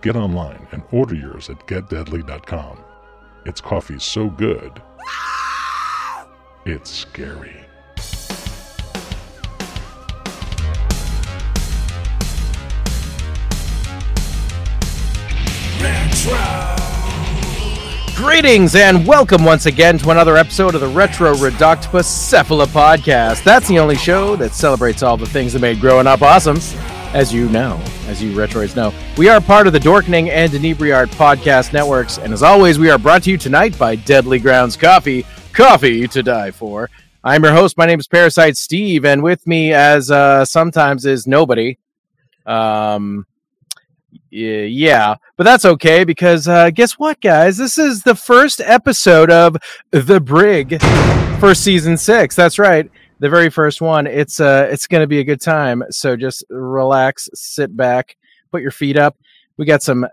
get online and order yours at getdeadly.com. It's coffee so good, it's scary. Greetings and welcome once again to another episode of the Retro Ridoctopuscephala Podcast. That's the only show that celebrates all the things that made growing up awesome. As you retroids know, we are part of the Dorkening and Dinebriart Podcast Networks, and as always, we are brought to you tonight by Deadly Grounds Coffee, coffee to die for. I'm your host. My name is Parasite Steve, and with me, as sometimes is nobody. Yeah, but that's okay, because guess what, guys? This is the first episode of The Brig for Season 6. That's right. The very first one. It's going to be a good time. So just relax, sit back, put your feet up. We got some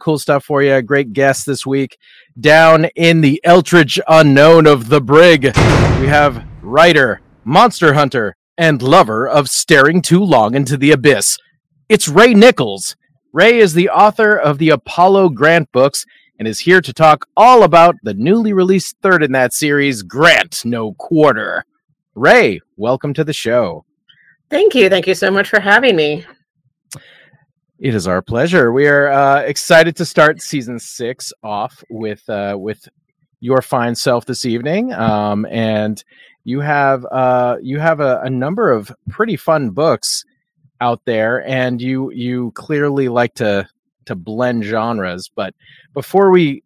cool stuff for you. Great guest this week. Down in the Eldritch unknown of the Brig, we have writer, monster hunter, and lover of staring too long into the abyss. It's Ray Nichols. Ray is the author of the Apollo Grant books and is here to talk all about the newly released third in that series, Grant No Quarter. Ray, welcome to the show. Thank you so much for having me. It is our pleasure. We are excited to start season 6 off with your fine self this evening, and you have a number of pretty fun books out there, and you clearly like to blend genres. But before we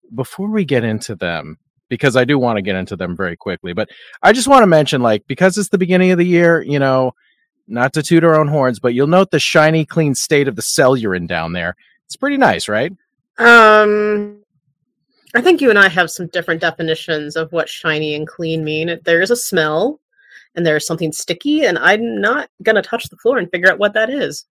get into them, because I do want to get into them very quickly, but I just want to mention, because it's the beginning of the year, not to toot our own horns, but you'll note the shiny, clean state of the cell you're in down there. It's pretty nice, right? I think you and I have some different definitions of what shiny and clean mean. There is a smell, and there's something sticky, and I'm not going to touch the floor and figure out what that is.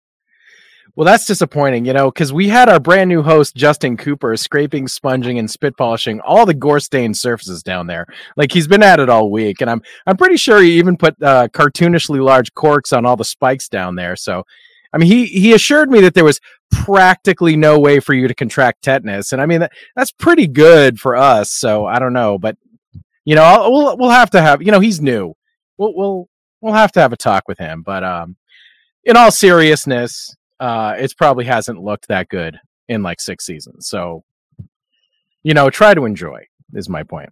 Well, that's disappointing, because we had our brand new host, Justin Cooper, scraping, sponging, and spit polishing all the gore-stained surfaces down there. He's been at it all week, and I'm pretty sure he even put cartoonishly large corks on all the spikes down there. So, he assured me that there was practically no way for you to contract tetanus, and that's pretty good for us. So I don't know, but we'll have to have he's new. We'll have to have a talk with him, but in all seriousness. It probably hasn't looked that good in 6 seasons. So, try to enjoy is my point.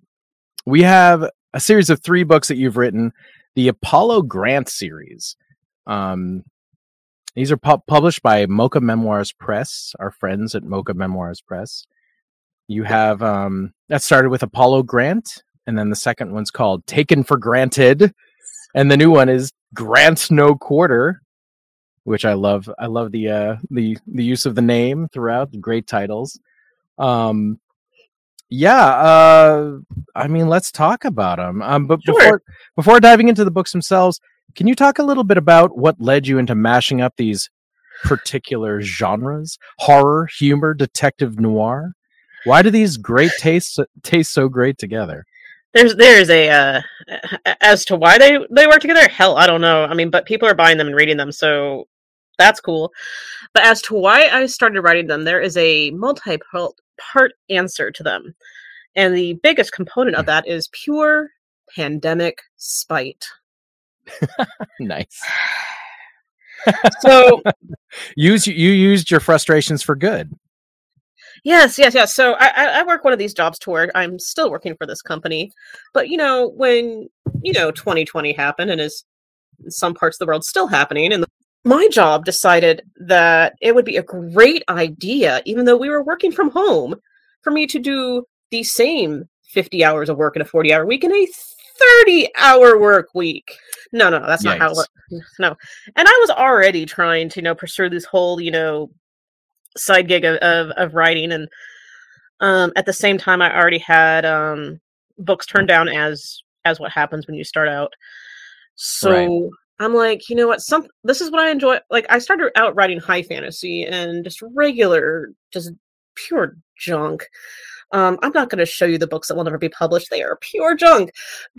We have a series of 3 books that you've written, the Apollo Grant series. These are published by Mocha Memoirs Press, our friends at Mocha Memoirs Press. You have that started with Apollo Grant, and then the second one's called Taken for Granted, and the new one is Grant No Quarter, which I love. I love the use of the name throughout. The great titles. Let's talk about them. But sure. Before diving into the books themselves, can you talk a little bit about what led you into mashing up these particular genres? Horror, humor, detective noir. Why do these great tastes taste so great together? There's a as to why they work together. Hell, I don't know. But people are buying them and reading them, so that's cool. But as to why I started writing them, there is a multi-part answer to them, and the biggest component of that is pure pandemic spite. Nice. So you used your frustrations for good. Yes. So I work one of these jobs to where I'm still working for this company. But, when, 2020 happened and is in some parts of the world still happening. And my job decided that it would be a great idea, even though we were working from home, for me to do the same 50 hours of work in a 40-hour week and a 30-hour work week. No, that's not how it works. No. And I was already trying to, pursue this whole, side gig of writing, and At the same time, I already had books turned down as what happens when you start out. So right. I'm like, you know what? This is what I enjoy. Like, I started out writing high fantasy and just regular, just pure junk. I'm not going to show you the books that will never be published. They are pure junk.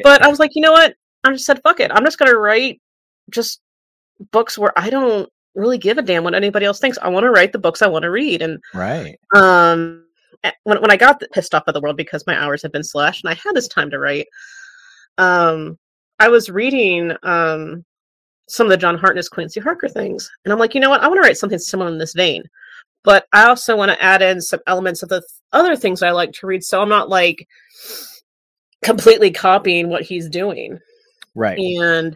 But I was like, you know what? I just said, fuck it. I'm just going to write just books where I don't really give a damn what anybody else thinks. I want to write the books I want to read. And right. When I got pissed off at the world because my hours had been slashed and I had this time to write, I was reading some of the John Hartness, Quincy Harker things. And I'm like, you know what? I want to write something similar in this vein. But I also want to add in some elements of the other things I like to read. So I'm not like completely copying what he's doing. Right. And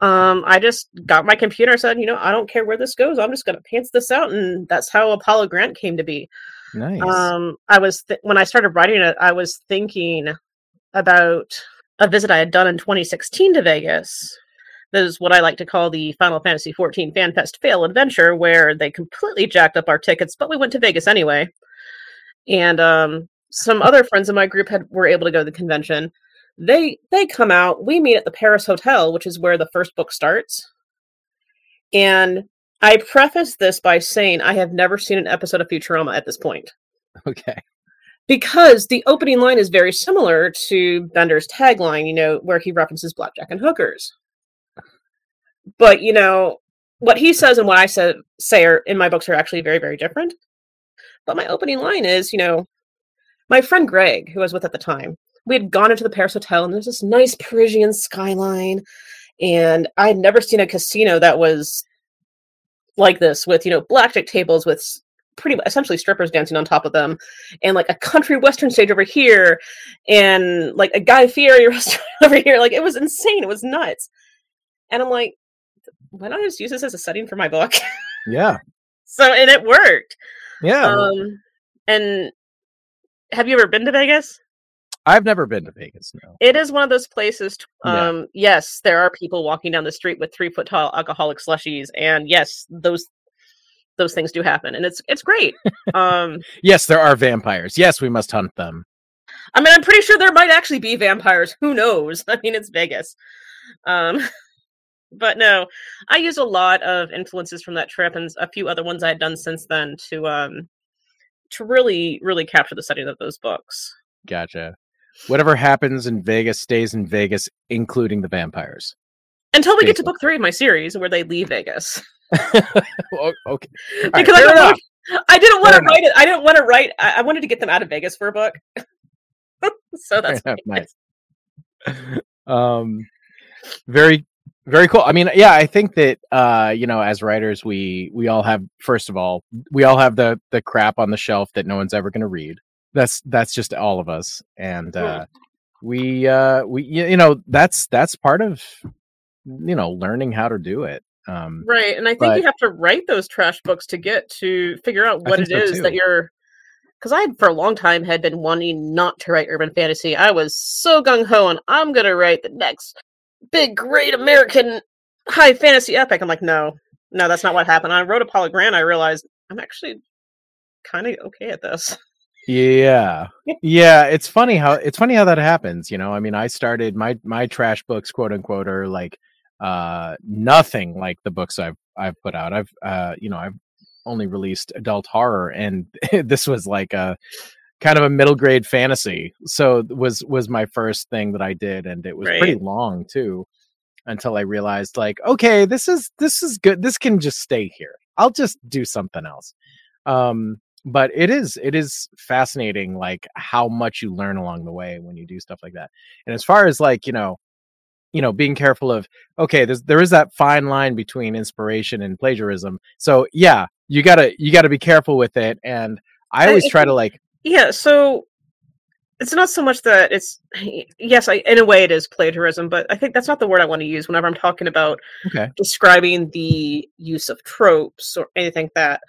I just got my computer and said, you know, I don't care where this goes. I'm just going to pants this out. And that's how Apollo Grant came to be. Nice. When I started writing it, I was thinking about a visit I had done in 2016 to Vegas. That is what I like to call the Final Fantasy XIV Fan Fest fail adventure, where they completely jacked up our tickets, but we went to Vegas anyway. And some other friends in my group were able to go to the convention. They come out. We meet at the Paris Hotel, which is where the first book starts. And I preface this by saying I have never seen an episode of Futurama at this point. Okay. Because the opening line is very similar to Bender's tagline, you know, where he references blackjack and hookers. But, you know, what he says and what I say are in my books are actually very, very different. But my opening line is, you know, my friend Greg, who I was with at the time, we had gone into the Paris Hotel and there's this nice Parisian skyline. And I had never seen a casino that was like this with, you know, blackjack tables with pretty much essentially strippers dancing on top of them. And like a country western stage over here and like a Guy Fieri restaurant over here. Like it was insane. It was nuts. And I'm like, why not just use this as a setting for my book? Yeah. And it worked. Yeah. And have you ever been to Vegas? I've never been to Vegas, no. It is one of those places, yes, there are people walking down the street with 3-foot tall alcoholic slushies. And yes, those things do happen. And it's great. Yes, there are vampires. Yes, we must hunt them. I mean, I'm pretty sure there might actually be vampires. Who knows? I mean, it's Vegas. But no, I use a lot of influences from that trip and a few other ones I had done since then to really, really capture the setting of those books. Gotcha. Whatever happens in Vegas stays in Vegas, including the vampires. Until we get to book 3 of my series where they leave Vegas. Okay. Because I didn't want to write it. I didn't want to write. I wanted to get them out of Vegas for a book. So that's nice. Very. Very cool. I mean, yeah, I think that, you know, as writers, we all have, first of all, we all have the crap on the shelf that no one's ever going to read. That's just all of us. And we you know, that's part of, you know, learning how to do it. Right. And I think you have to write those trash books to figure out what it is that you're. Because I, for a long time, had been wanting not to write urban fantasy. I was so gung-ho and I'm going to write the next big, great American high fantasy epic. I'm like, no, that's not what happened. I wrote Apollo Grant. I realized I'm actually kind of okay at this. Yeah. Yeah. It's funny how that happens. You know, I mean, I started my trash books, quote unquote, are like, nothing like the books I've put out. I've only released adult horror, and this was like a kind of a middle grade fantasy. So was my first thing that I did, and it was pretty long too, until I realized, like, okay, this is good. This can just stay here. I'll just do something else. But it is fascinating, like how much you learn along the way when you do stuff like that. And as far as like, you know, being careful of, okay, there is that fine line between inspiration and plagiarism. So yeah, you gotta be careful with it. And I always try to like. Yeah, so it's not so much that it's... Yes, in a way it is plagiarism, but I think that's not the word I want to use whenever I'm talking about describing the use of tropes or anything like that.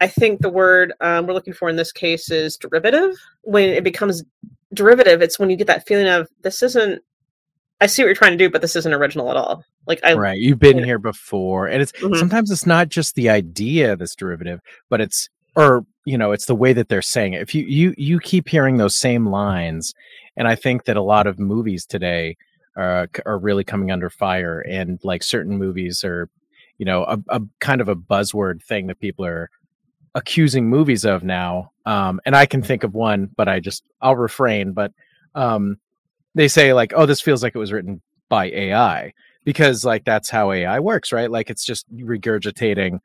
I think the word we're looking for in this case is derivative. When it becomes derivative, it's when you get that feeling of, this isn't... I see what you're trying to do, but this isn't original at all. Like you've been here before. And it's sometimes it's not just the idea that's derivative, but it's or, you know, it's the way that they're saying it. If you keep hearing those same lines, and I think that a lot of movies today are really coming under fire, and like certain movies are, you know, a kind of a buzzword thing that people are accusing movies of now. And I can think of one, but I'll refrain. But they say like, oh, this feels like it was written by AI, because like, that's how AI works, right? Like, it's just regurgitating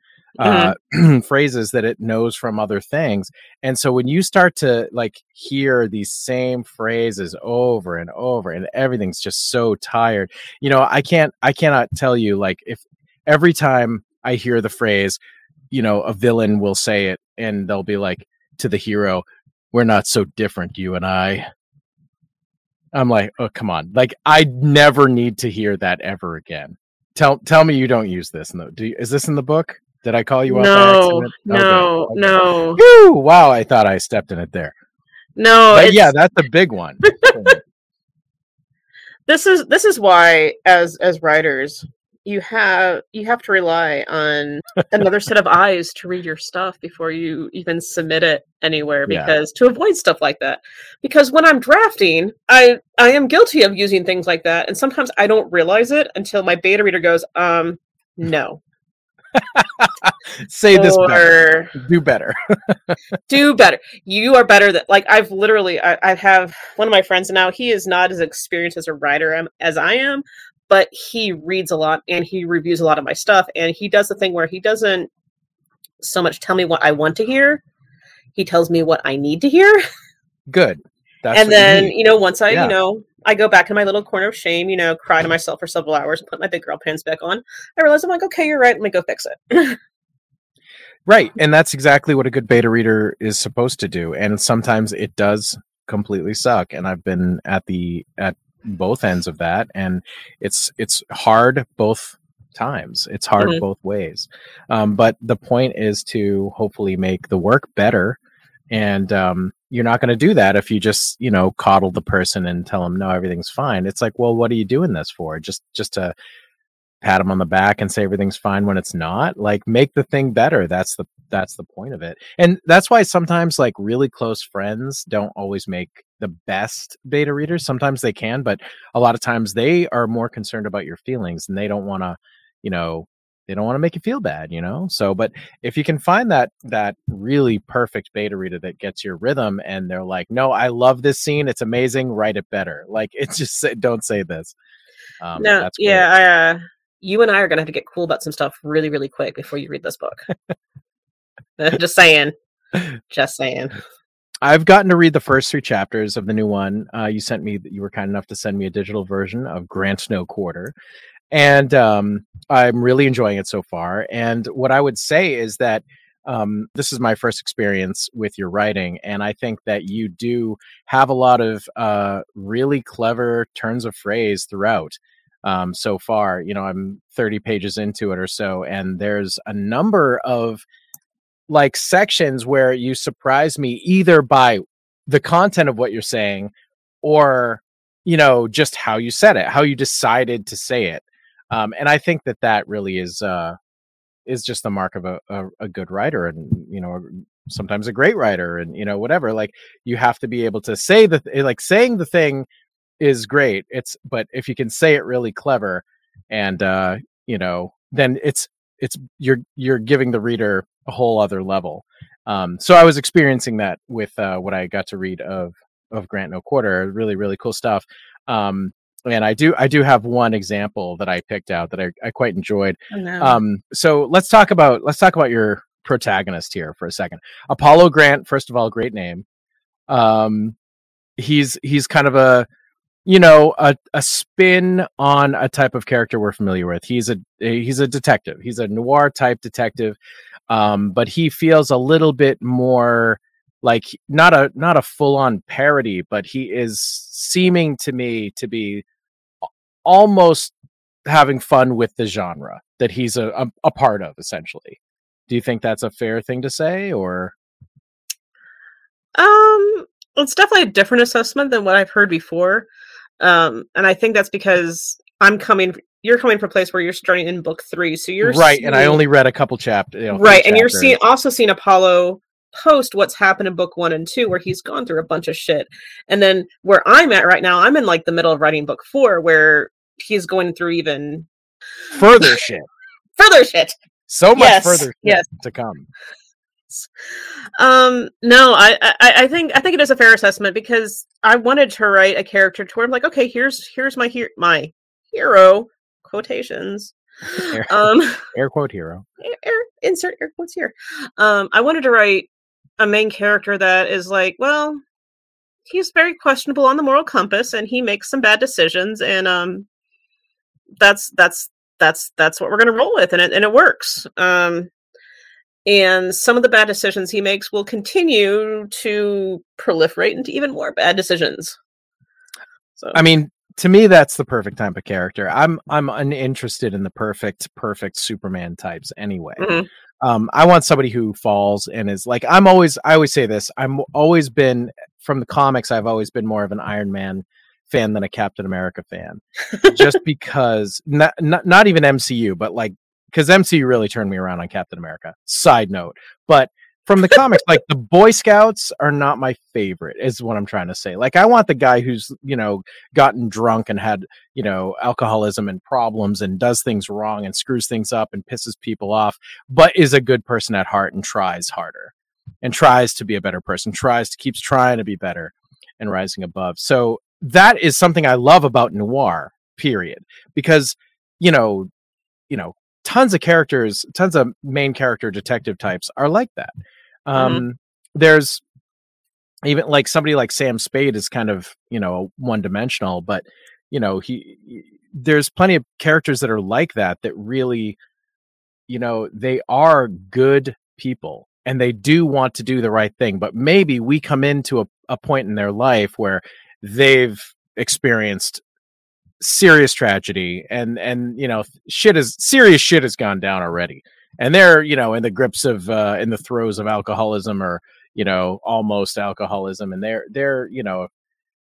phrases that it knows from other things. And so when you start to like hear these same phrases over and over, and everything's just so tired, you know, I cannot tell you, like, if every time I hear the phrase, you know, a villain will say it and they'll be like, to the hero, we're not so different, you and I. I'm like, oh, come on. Like, I never need to hear that ever again. Tell me you don't use this. No, is this in the book? Did I call you out? No. Whew, wow, I thought I stepped in it there. No. But yeah, that's a big one. This is why, as writers, you have to rely on another set of eyes to read your stuff before you even submit it anywhere, because to avoid stuff like that, because when I'm drafting, I am guilty of using things like that. And sometimes I don't realize it until my beta reader goes, no, say this better, do better. You are better than, like, I've literally, I have one of my friends now, he is not as experienced as a writer as I am, but he reads a lot and he reviews a lot of my stuff. And he does the thing where he doesn't so much tell me what I want to hear. He tells me what I need to hear. Good. That's and then, you know, once I, you know, I go back in my little corner of shame, you know, cry to myself for several hours and put my big girl pants back on. I realize I'm like, okay, you're right. Let me go fix it. Right. And that's exactly what a good beta reader is supposed to do. And sometimes it does completely suck. And I've been at both ends of that, and it's hard both times. It's hard both ways, but the point is to hopefully make the work better, and you're not going to do that if you just, you know, coddle the person and tell them, no, everything's fine. It's like, well, what are you doing this for? Just to pat them on the back and say everything's fine when it's not? Like, make the thing better. That's the point of it. And that's why sometimes, like, really close friends don't always make the best beta readers. Sometimes they can, but a lot of times they are more concerned about your feelings, and they don't want to, you know, they don't want to make you feel bad, you know? So, but if you can find that really perfect beta reader that gets your rhythm, and they're like, no, I love this scene. It's amazing. Write it better. Like, it's just, don't say this. No, that's great. Yeah. You and I are going to have to get cool about some stuff really, really quick before you read this book. Just saying. I've gotten to read the first 3 chapters of the new one. You were kind enough to send me a digital version of Grant No Quarter. And I'm really enjoying it so far. And what I would say is that this is my first experience with your writing. And I think that you do have a lot of really clever turns of phrase throughout. So far, you know, I'm 30 pages into it or so, and there's a number of like sections where you surprise me either by the content of what you're saying, or, you know, just how you said it, how you decided to say it. And I think that really is just the mark of a good writer, and, you know, sometimes a great writer, and, you know, whatever. Like, you have to be able to say saying the thing is great. But if you can say it really clever, and you know, then you're giving the reader a whole other level. So I was experiencing that with what I got to read of Grant No Quarter. Really, really cool stuff. And I do have one example that I picked out that I quite enjoyed. Oh, no. So let's talk about your protagonist here for a second. Apollo Grant, first of all, great name. He's kind of a, you know, a spin on a type of character we're familiar with. He's a detective. He's a noir type detective, but he feels a little bit more like not a full on parody, but he is seeming to me to be almost having fun with the genre that he's a part of, essentially. Do you think that's a fair thing to say, or? It's definitely a different assessment than what I've heard before. And I think that's because you're coming from a place where you're starting in book 3. So you're right. And I only read a couple chapters. Right. And you're also seeing Apollo post what's happened in book 1 and 2, where he's gone through a bunch of shit. And then where I'm at right now, I'm in like the middle of writing book 4, where he's going through even further shit. Further shit. So much further shit to come. No, I think it is a fair assessment, because I wanted to write a character to where I'm like, okay, here's my hero, quotations. Air quote hero. Insert air quotes here. I wanted to write a main character that is like, well, he's very questionable on the moral compass, and he makes some bad decisions, and that's what we're gonna roll with, and it works. And some of the bad decisions he makes will continue to proliferate into even more bad decisions. So. I mean, to me, that's the perfect type of character. I'm uninterested in the perfect Superman types anyway. Mm-hmm. I want somebody who falls and is like, I always say this. From the comics, I've always been more of an Iron Man fan than a Captain America fan. Just because not even MCU, but like, because MCU really turned me around on Captain America. Side note. But from the comics, like, the Boy Scouts are not my favorite, is what I'm trying to say. Like, I want the guy who's, gotten drunk and had, alcoholism and problems and does things wrong and screws things up and pisses people off, but is a good person at heart and tries harder and tries to be a better person, keeps trying to be better and rising above. So that is something I love about noir, period. Because, tons of characters, tons of main character detective types are like that. Mm-hmm. There's even like somebody like Sam Spade is kind of, one dimensional, but there's plenty of characters that are like that really, they are good people and they do want to do the right thing. But maybe we come into a point in their life where they've experienced serious tragedy and serious shit has gone down already, and they're in the grips of in the throes of alcoholism or almost alcoholism, and they're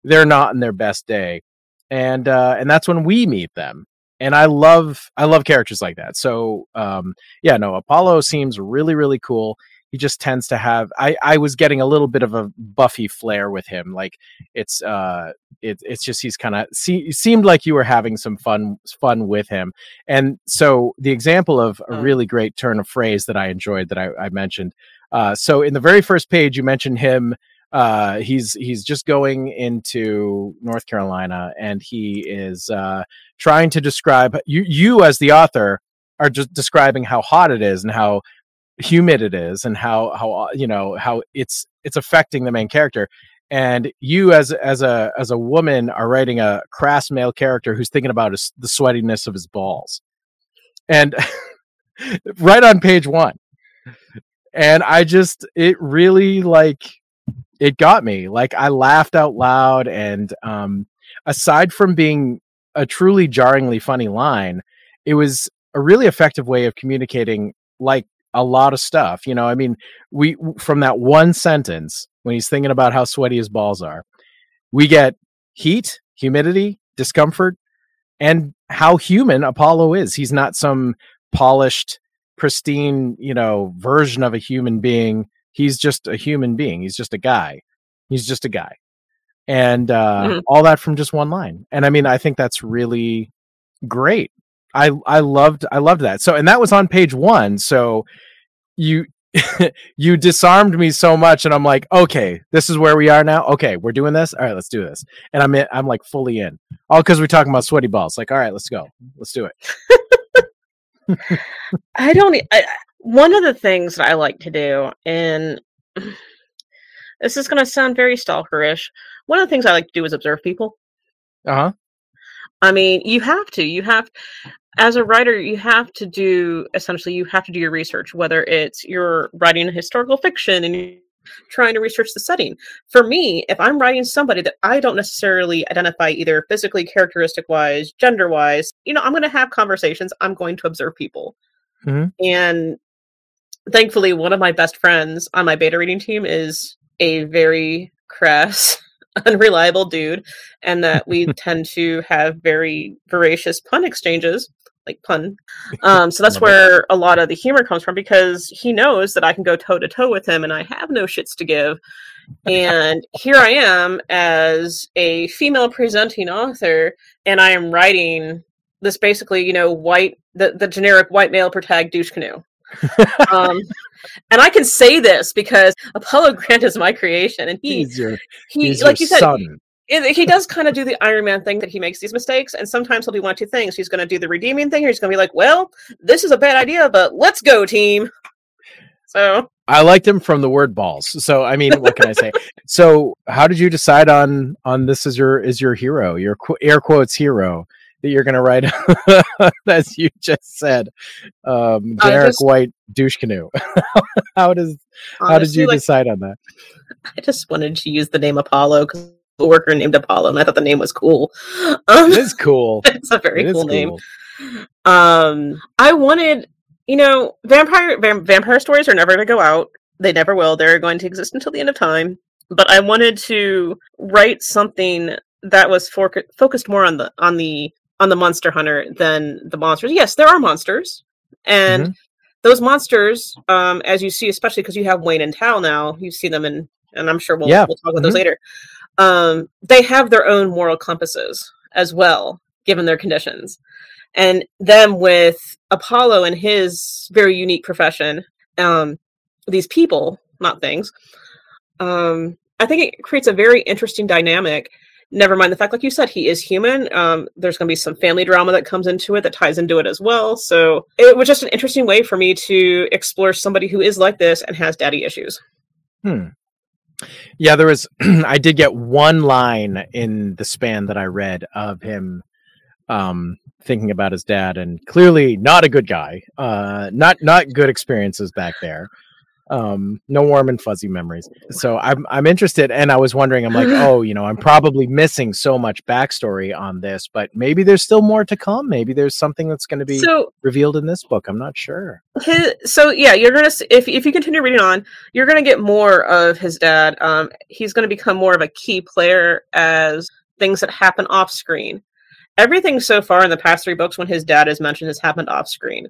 they're not in their best day, and that's when we meet them, and I love characters like that. So Apollo seems really, really cool. He just tends to have. I was getting a little bit of a Buffy flair with him. Like it's just he's kind of. It seemed like you were having some fun with him. And so the example of a really great turn of phrase that I enjoyed that I mentioned. So in the very first page, you mentioned him. He's just going into North Carolina, and he is trying to describe you as the author are just describing how hot it is and how humid it is and how it's affecting the main character, and you as a woman are writing a crass male character who's thinking about the sweatiness of his balls, and right on page 1. And it got me. Like, I laughed out loud, and aside from being a truly jarringly funny line, it was a really effective way of communicating like a lot of stuff, I mean, we from that one sentence when he's thinking about how sweaty his balls are, we get heat, humidity, discomfort, and how human Apollo is. He's not some polished, pristine, version of a human being. He's just a human being. He's just a guy. And all that from just one line. And I mean, I think that's really great. I loved that. So, and that was on page 1. So you disarmed me so much, and I'm like, okay, this is where we are now. Okay, we're doing this. All right, let's do this. And I'm like fully in. All because we're talking about sweaty balls. Like, all right, let's go. Let's do it. One of the things that I like to do, and this is going to sound very stalkerish. One of the things I like to do is observe people. Uh-huh. I mean, as a writer, you have to do your research, whether it's you're writing historical fiction and you're trying to research the setting. For me, if I'm writing somebody that I don't necessarily identify either physically, characteristic wise, gender wise, I'm going to have conversations. I'm going to observe people. Mm-hmm. And thankfully, one of my best friends on my beta reading team is a very crass, unreliable dude, and that we tend to have very voracious pun exchanges like pun. So that's where a lot of the humor comes from, because he knows that I can go toe to toe with him and I have no shits to give. And here I am as a female presenting author, and I am writing this basically, you know, the generic white male protag douche canoe. And I can say this because Apollo Grant is my creation, and he's like you said, he does kind of do the Iron Man thing that he makes these mistakes, and sometimes he'll do one of two things. He's going to do the redeeming thing, or he's going to be like, well, this is a bad idea, but let's go, team. So I liked him from the word balls. So, I mean, what can I say? So how did you decide on this as your hero, your air quotes hero that you're going to write, as you just said, generic white douche canoe? How did you decide on that? I just wanted to use the name Apollo because a worker named Apollo, and I thought the name was cool. It is cool. It's a very cool name. I wanted, you know, vampire stories are never going to go out. They never will. They're going to exist until the end of time. But I wanted to write something that was focused more on the monster hunter than the monsters. Yes, there are monsters, and those monsters, as you see, especially because you have Wayne and Tal now, you see them in, and I'm sure we'll talk about those later. They have their own moral compasses as well, given their conditions, and them with Apollo and his very unique profession. These people, not things. I think it creates a very interesting dynamic. Never mind the fact, like you said, he is human. There's going to be some family drama that comes into it that ties into it as well. So it was just an interesting way for me to explore somebody who is like this and has daddy issues. Yeah, there was, I did get one line in the span that I read of him thinking about his dad, and clearly not a good guy. Not good experiences back there. No warm and fuzzy memories. So I'm interested, and I was wondering, I'm like, oh, you know, I'm probably missing so much backstory on this, but maybe there's still more to come. Maybe there's something that's going to be revealed in this book. I'm not sure. You're going to, if you continue reading on, you're going to get more of his dad. He's going to become more of a key player as things that happen off screen. Everything so far in the past three books when his dad is mentioned has happened off screen.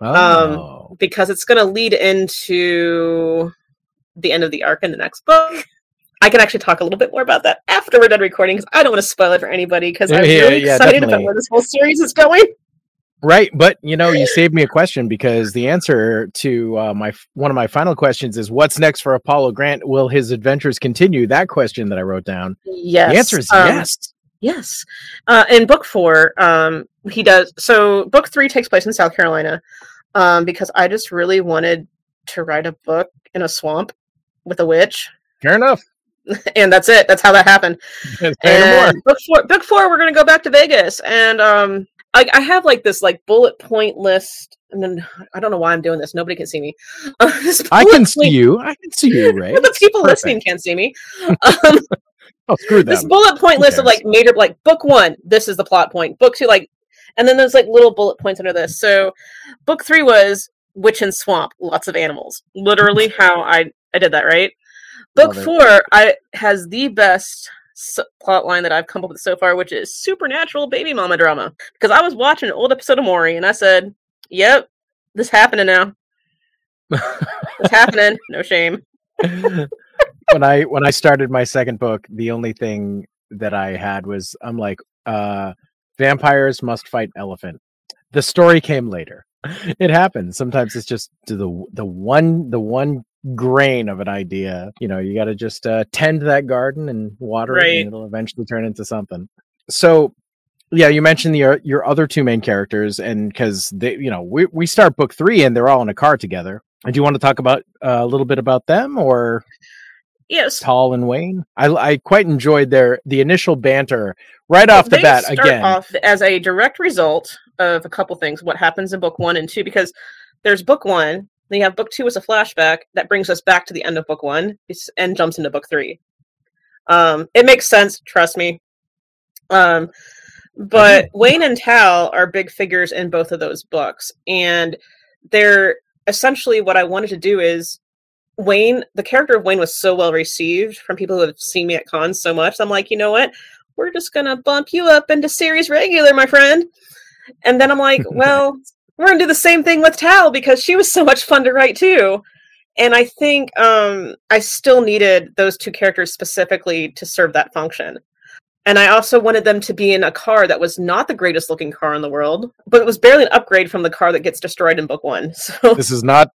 Because it's going to lead into the end of the arc in the next book. I can actually talk a little bit more about that after we're done recording, because I don't want to spoil it for anybody, because I'm really excited about where this whole series is going. Right, but you know, you saved me a question, because the answer to one of my final questions is, what's next for Apollo Grant? Will his adventures continue? That question that I wrote down. Yes. The answer is yes. Yes. In book 4, he does. So book 3 takes place in South Carolina, because I just really wanted to write a book in a swamp with a witch. Fair enough. And that's it. That's how that happened. And book four, we're going to go back to Vegas. And I have like this like bullet point list. And then I don't know why I'm doing this. Nobody can see me. I can see you, Ray. The people listening can't see me. Oh, screw them. This bullet point list of like major, like book 1, this is the plot point. Book 2, like, and then there's like little bullet points under this. So book 3 was witch and swamp, lots of animals. Literally how I did that, right? Book 4 has the best plot line that I've come up with so far, which is supernatural baby mama drama. Because I was watching an old episode of Maury and I said, yep, this happening now. It's happening. No shame. When I started my second book, the only thing that I had was, I'm like, vampires must fight elephant. The story came later. It happens. Sometimes it's just the one grain of an idea. You know, you got to just tend that garden and water it, and it'll eventually turn into something. So, yeah, you mentioned your other two main characters, and because they, you know, we start book 3 and they're all in a car together. And do you want to talk about a little bit about them, or? Yes. Tal and Wayne. I quite enjoyed the initial banter right off the bat. Again, off as a direct result of a couple things, what happens in book 1 and 2, because there's book 1, then you have book 2 as a flashback that brings us back to the end of book 1 and jumps into book 3. It makes sense, trust me. But Wayne and Tal are big figures in both of those books, and they're essentially what I wanted to do is. Wayne, the character of Wayne was so well received from people who have seen me at cons so much. I'm like, you know what? We're just going to bump you up into series regular, my friend. And then I'm like, well, we're going to do the same thing with Tal because she was so much fun to write too. And I think I still needed those two characters specifically to serve that function. And I also wanted them to be in a car that was not the greatest looking car in the world, but it was barely an upgrade from the car that gets destroyed in book one. So this is not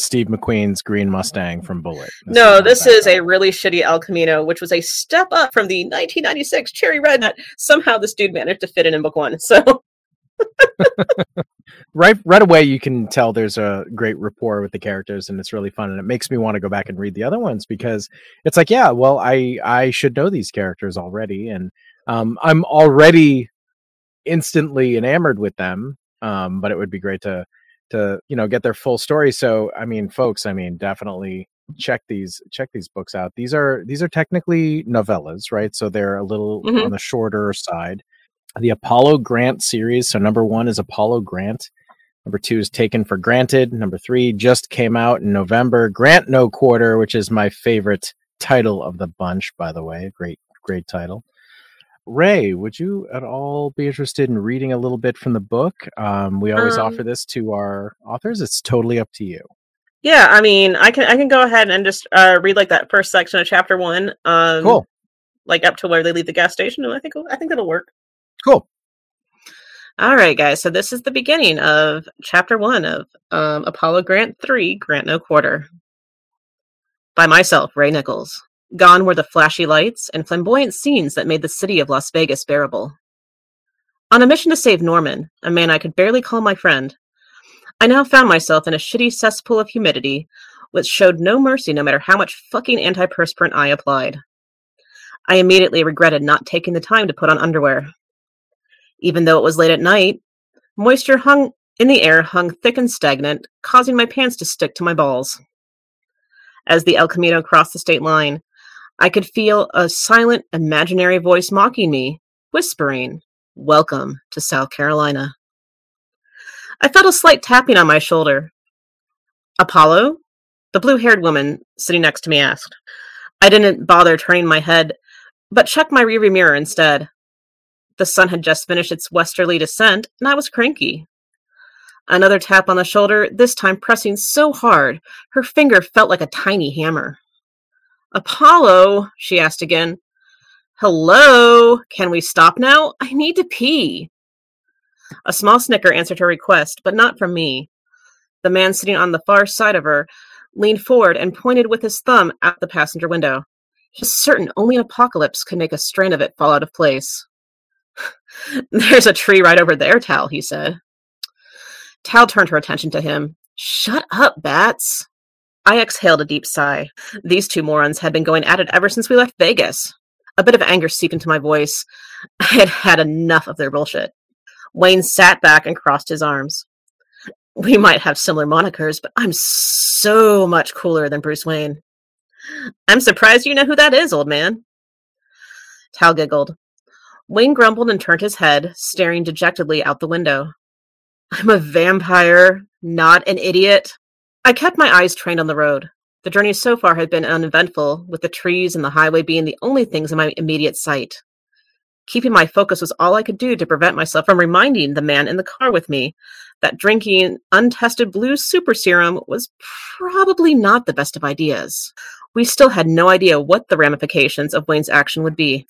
Steve McQueen's green Mustang from Bullet. This is a really shitty El Camino, which was a step up from the 1996 Cherry Red that somehow this dude managed to fit in book one. So right away you can tell there's a great rapport with the characters, and it's really fun, and it makes me want to go back and read the other ones because it's like, yeah, well, I should know these characters already, and I'm already instantly enamored with them, but it would be great to get their full story. So I mean, folks, definitely check these books out. These are technically novellas, right? So they're a little on the shorter side. The Apollo Grant series. So number 1 is Apollo Grant. Number 2 is Taken for Granted. Number 3 just came out in November. Grant No Quarter, which is my favorite title of the bunch, by the way. Great, great title. Ray, would you at all be interested in reading a little bit from the book? We always offer this to our authors. It's totally up to you. Yeah, I can go ahead and just read like that first section of chapter 1. Cool. Like up to where they leave the gas station. And I think that'll work. Cool. All right, guys. So this is the beginning of chapter 1 of Apollo Grant 3, Grant No Quarter. By myself, Ray Nichols. Gone were the flashy lights and flamboyant scenes that made the city of Las Vegas bearable. On a mission to save Norman, a man I could barely call my friend, I now found myself in a shitty cesspool of humidity, which showed no mercy no matter how much fucking antiperspirant I applied. I immediately regretted not taking the time to put on underwear. Even though it was late at night, moisture hung in the air, hung thick and stagnant, causing my pants to stick to my balls. As the El Camino crossed the state line, I could feel a silent, imaginary voice mocking me, whispering, "Welcome to South Carolina." I felt a slight tapping on my shoulder. "Apollo?" the blue-haired woman sitting next to me asked. I didn't bother turning my head, but checked my rearview mirror instead. The sun had just finished its westerly descent, and I was cranky. Another tap on the shoulder, this time pressing so hard, her finger felt like a tiny hammer. "Apollo?" she asked again. "Hello? Can we stop now? I need to pee." A small snicker answered her request, but not from me. The man sitting on the far side of her leaned forward and pointed with his thumb out the passenger window. He was certain only an apocalypse could make a strand of it fall out of place. "There's a tree right over there, Tal," he said. Tal turned her attention to him. "Shut up, bats." I exhaled a deep sigh. These two morons had been going at it ever since we left Vegas. A bit of anger seeped into my voice. I had had enough of their bullshit. Wayne sat back and crossed his arms. "We might have similar monikers, but I'm so much cooler than Bruce Wayne." "I'm surprised you know who that is, old man." Tal giggled. Wayne grumbled and turned his head, staring dejectedly out the window. "I'm a vampire, not an idiot." I kept my eyes trained on the road. The journey so far had been uneventful, with the trees and the highway being the only things in my immediate sight. Keeping my focus was all I could do to prevent myself from reminding the man in the car with me that drinking untested blue super serum was probably not the best of ideas. We still had no idea what the ramifications of Wayne's action would be.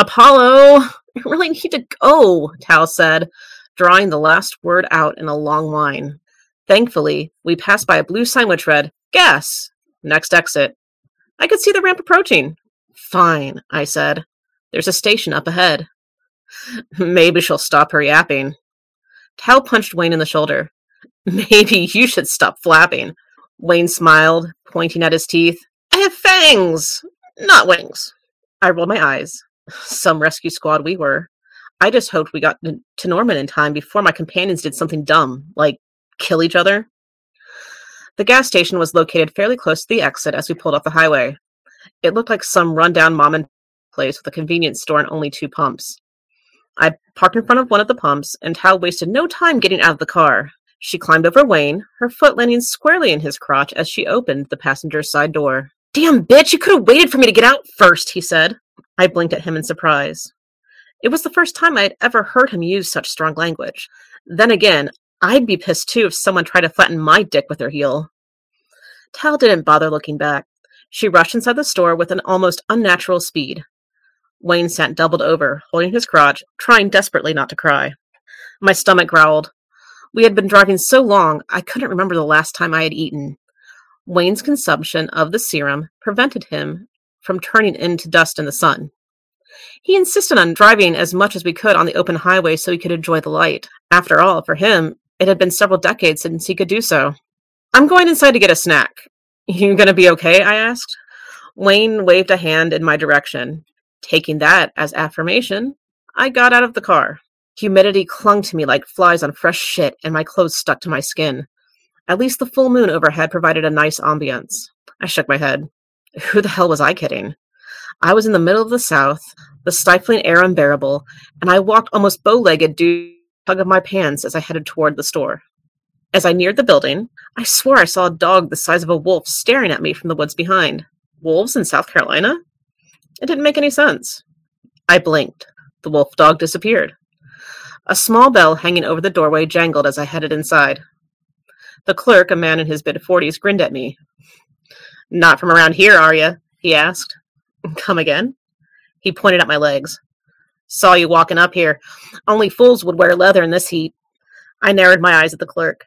"Apollo, I really need to go," Tal said, drawing the last word out in a long whine. Thankfully, we passed by a blue sign which read, "Gas, next exit." I could see the ramp approaching. "Fine," I said. "There's a station up ahead. Maybe she'll stop her yapping." Tal punched Wayne in the shoulder. "Maybe you should stop flapping." Wayne smiled, pointing at his teeth. "I have fangs, not wings." I rolled my eyes. Some rescue squad we were. I just hoped we got to Norman in time before my companions did something dumb, like kill each other. The gas station was located fairly close to the exit as we pulled off the highway. It looked like some rundown mom and place with a convenience store and only 2 pumps. I parked in front of one of the pumps, and Tal wasted no time getting out of the car. She climbed over Wayne, her foot landing squarely in his crotch as she opened the passenger side door. "Damn bitch, you could have waited for me to get out first," he said. I blinked at him in surprise. It was the first time I'd ever heard him use such strong language. Then again, I'd be pissed too if someone tried to flatten my dick with their heel. Tal didn't bother looking back. She rushed inside the store with an almost unnatural speed. Wayne sat doubled over, holding his crotch, trying desperately not to cry. My stomach growled. We had been driving so long, I couldn't remember the last time I had eaten. Wayne's consumption of the serum prevented him from turning into dust in the sun. He insisted on driving as much as we could on the open highway so he could enjoy the light. After all, for him, it had been several decades since he could do so. I'm going inside to get a snack. You gonna be okay? I asked. Wayne waved a hand in my direction. Taking that as affirmation, I got out of the car. Humidity clung to me like flies on fresh shit, and my clothes stuck to my skin. At least the full moon overhead provided a nice ambience. I shook my head. Who the hell was I kidding? I was in the middle of the South, the stifling air unbearable, and I walked almost bow-legged due to the tug of my pants as I headed toward the store. As I neared the building, I swore I saw a dog the size of a wolf staring at me from the woods behind. Wolves in South Carolina? It didn't make any sense. I blinked. The wolf dog disappeared. A small bell hanging over the doorway jangled as I headed inside. The clerk, a man in his mid-40s, grinned at me. "Not from around here, are you?" he asked. "Come again?" He pointed at my legs. "Saw you walking up here. Only fools would wear leather in this heat." I narrowed my eyes at the clerk.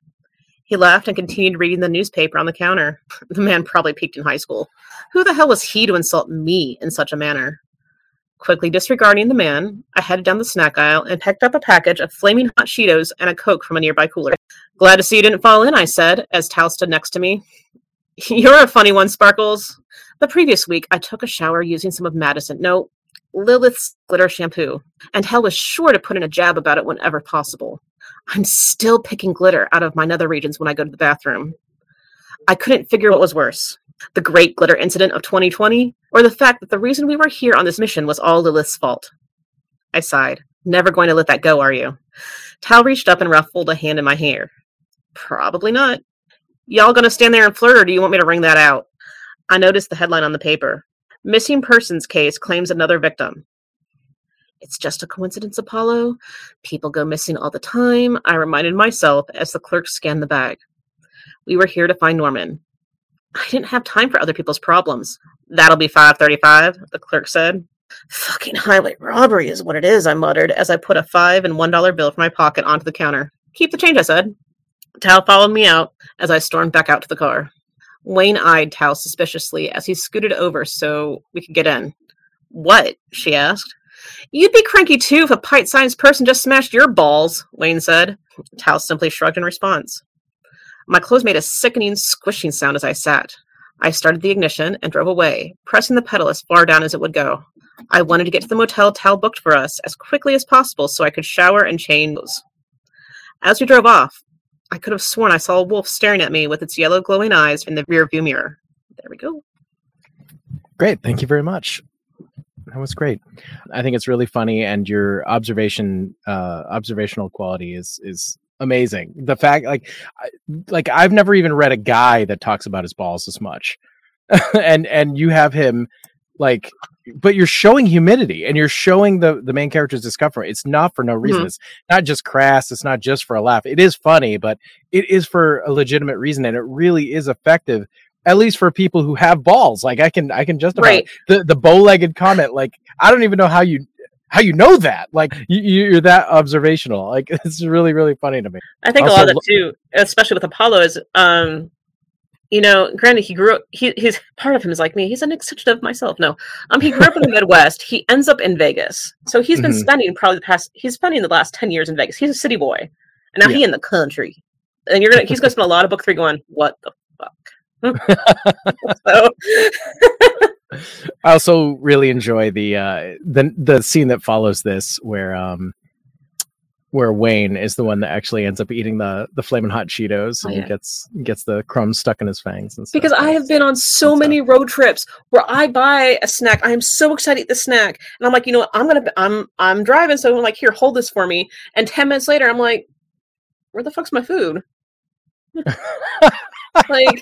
He laughed and continued reading the newspaper on the counter. The man probably peaked in high school. Who the hell was he to insult me in such a manner? Quickly disregarding the man, I headed down the snack aisle and picked up a package of flaming hot Cheetos and a Coke from a nearby cooler. "Glad to see you didn't fall in," I said, as Tal stood next to me. "You're a funny one, Sparkles." The previous week, I took a shower using some of Lilith's glitter shampoo, and Hal was sure to put in a jab about it whenever possible. I'm still picking glitter out of my nether regions when I go to the bathroom. I couldn't figure what was worse, the great glitter incident of 2020, or the fact that the reason we were here on this mission was all Lilith's fault. I sighed. "Never going to let that go, are you?" Tal reached up and ruffled a hand in my hair. "Probably not." "Y'all gonna stand there and flirt, or do you want me to wring that out?" I noticed the headline on the paper. "Missing persons case claims another victim." It's just a coincidence, Apollo. People go missing all the time, I reminded myself as the clerk scanned the bag. We were here to find Norman. I didn't have time for other people's problems. "That'll be 5:35, the clerk said. "Fucking highway robbery is what it is," I muttered as I put a $5 and $1 bill from my pocket onto the counter. "Keep the change," I said. Tal followed me out as I stormed back out to the car. Wayne eyed Tal suspiciously as he scooted over so we could get in. "What?" she asked. "You'd be cranky, too, if a pint-sized person just smashed your balls," Wayne said. Tal simply shrugged in response. My clothes made a sickening, squishing sound as I sat. I started the ignition and drove away, pressing the pedal as far down as it would go. I wanted to get to the motel Tal booked for us as quickly as possible so I could shower and change. As we drove off, I could have sworn I saw a wolf staring at me with its yellow glowing eyes in the rearview mirror. There we go. Great. Thank you very much. That was great. I think it's really funny, and your observational quality is amazing. The fact, like I've never even read a guy that talks about his balls as much, and you have him, like, but you're showing humidity, and you're showing the main character's discomfort. It's not for no reason. It's not just crass. It's not just for a laugh. It is funny, but it is for a legitimate reason, and it really is effective. At least for people who have balls, like I can justify right. The bow-legged comment. Like, I don't even know how you know that. Like, you're that observational. Like, it's really, really funny to me. I think also, a lot of it too, especially with Apollo, is granted he grew up. He's part of him is like me. He's an extension of myself. No, he grew up in the Midwest. He ends up in Vegas, so he's been spending the last 10 years in Vegas. He's a city boy, and now he's in the country. And he's gonna spend a lot of book 3 going, "What the fuck." I also really enjoy the scene that follows this, where Wayne is the one that actually ends up eating the flaming hot Cheetos, and gets the crumbs stuck in his fangs. And stuff. Because I have been on so many road trips where I buy a snack, I am so excited to eat the snack, and I'm like, you know what, I'm driving, so I'm like, here, hold this for me, and 10 minutes later, I'm like, where the fuck's my food? Like,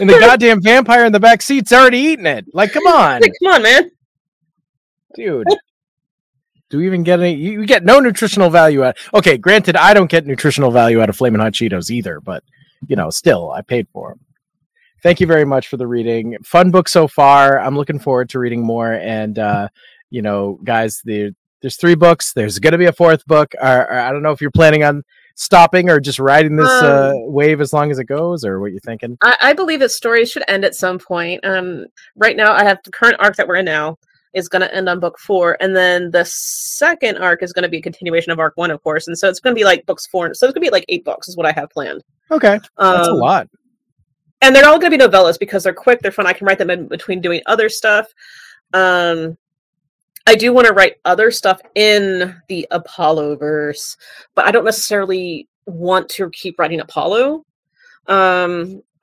and the goddamn vampire in the back seat's already eating it. Like, come on, man, dude. Do we even get any? You get no nutritional value out. Okay, granted, I don't get nutritional value out of Flamin' Hot Cheetos either, but, you know, still, I paid for them. Thank you very much for the reading. Fun book so far. I'm looking forward to reading more. And, you know, guys, there's 3 books. There's going to be a 4th book. Or I don't know if you're planning on stopping or just riding this wave as long as it goes, or what you're thinking. I believe that stories should end at some point. Right now, I have the current arc that we're in now is going to end on book 4, and then the second arc is going to be a continuation of arc 1, of course, and so it's going to be like books 4, so it's going to be like 8 books is what I have planned. Okay, that's a lot. And they're all going to be novellas because they're quick, they're fun, I can write them in between doing other stuff. I do want to write other stuff in the Apollo verse, but I don't necessarily want to keep writing Apollo.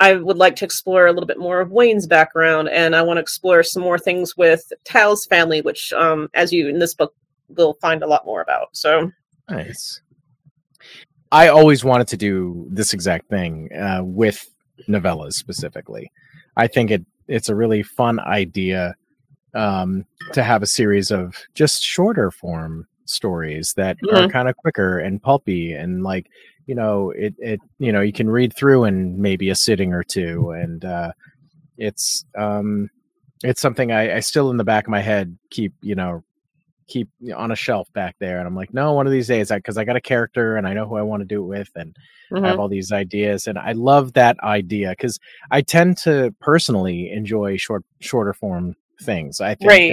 I would like to explore a little bit more of Wayne's background, and I want to explore some more things with Tal's family, which, as you in this book, will find a lot more about. So nice. I always wanted to do this exact thing with novellas specifically. I think it's a really fun idea to have a series of just shorter form stories that are kind of quicker and pulpy and like, you know, it you know, you can read through in maybe a sitting or two, and it's something I still in the back of my head keep on a shelf back there, and I'm like, no, one of these days, because I got a character and I know who I want to do it with, and I have all these ideas, and I love that idea because I tend to personally enjoy shorter form things. I think right.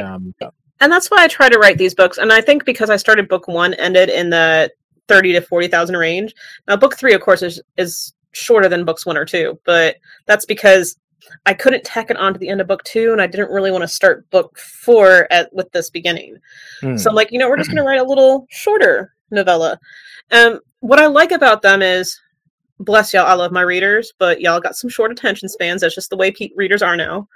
And that's why I try to write these books, and I think because I started book 1 ended in the 30 to 40,000 range. Now, book 3, of course, is shorter than books 1 or 2, but that's because I couldn't tack it on to the end of book 2, and I didn't really want to start book 4 with this beginning. So I'm like, you know, we're just going to write a little shorter novella. What I like about them is, bless y'all, I love my readers, but y'all got some short attention spans. That's just the way readers are now.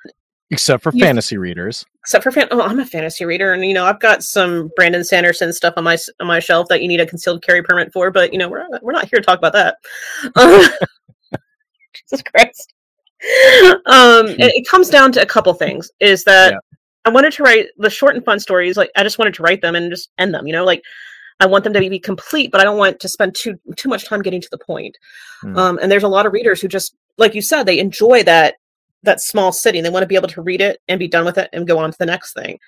Except for fantasy readers. Except for I'm a fantasy reader, and you know, I've got some Brandon Sanderson stuff on my shelf that you need a concealed carry permit for. But you know, we're not here to talk about that. Jesus Christ! It comes down to a couple things: is that I wanted to write the short and fun stories. Like I just wanted to write them and just end them. You know, like I want them to be complete, but I don't want to spend too much time getting to the point. And there's a lot of readers who just, like you said, they enjoy that small sitting. They want to be able to read it and be done with it and go on to the next thing.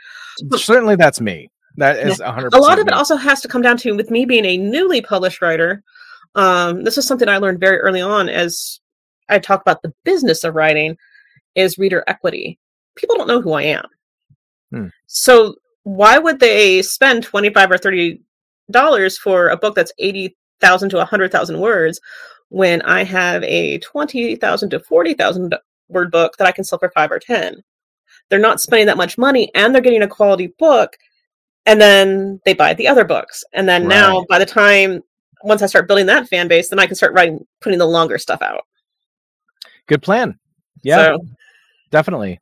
Certainly that's me. That is 100%. A lot of it also has to come down to, with me being a newly published writer, this is something I learned very early on as I talk about the business of writing, is reader equity. People don't know who I am. So why would they spend $25 or $30 for a book that's 80,000 to 100,000 words when I have a 20,000 to 40,000 word book that I can sell for 5 or 10? They're not spending that much money, and they're getting a quality book, and then they buy the other books, and then now by the time, once I start building that fan base, then I can start writing, putting the longer stuff out. Good plan. Yeah, so definitely.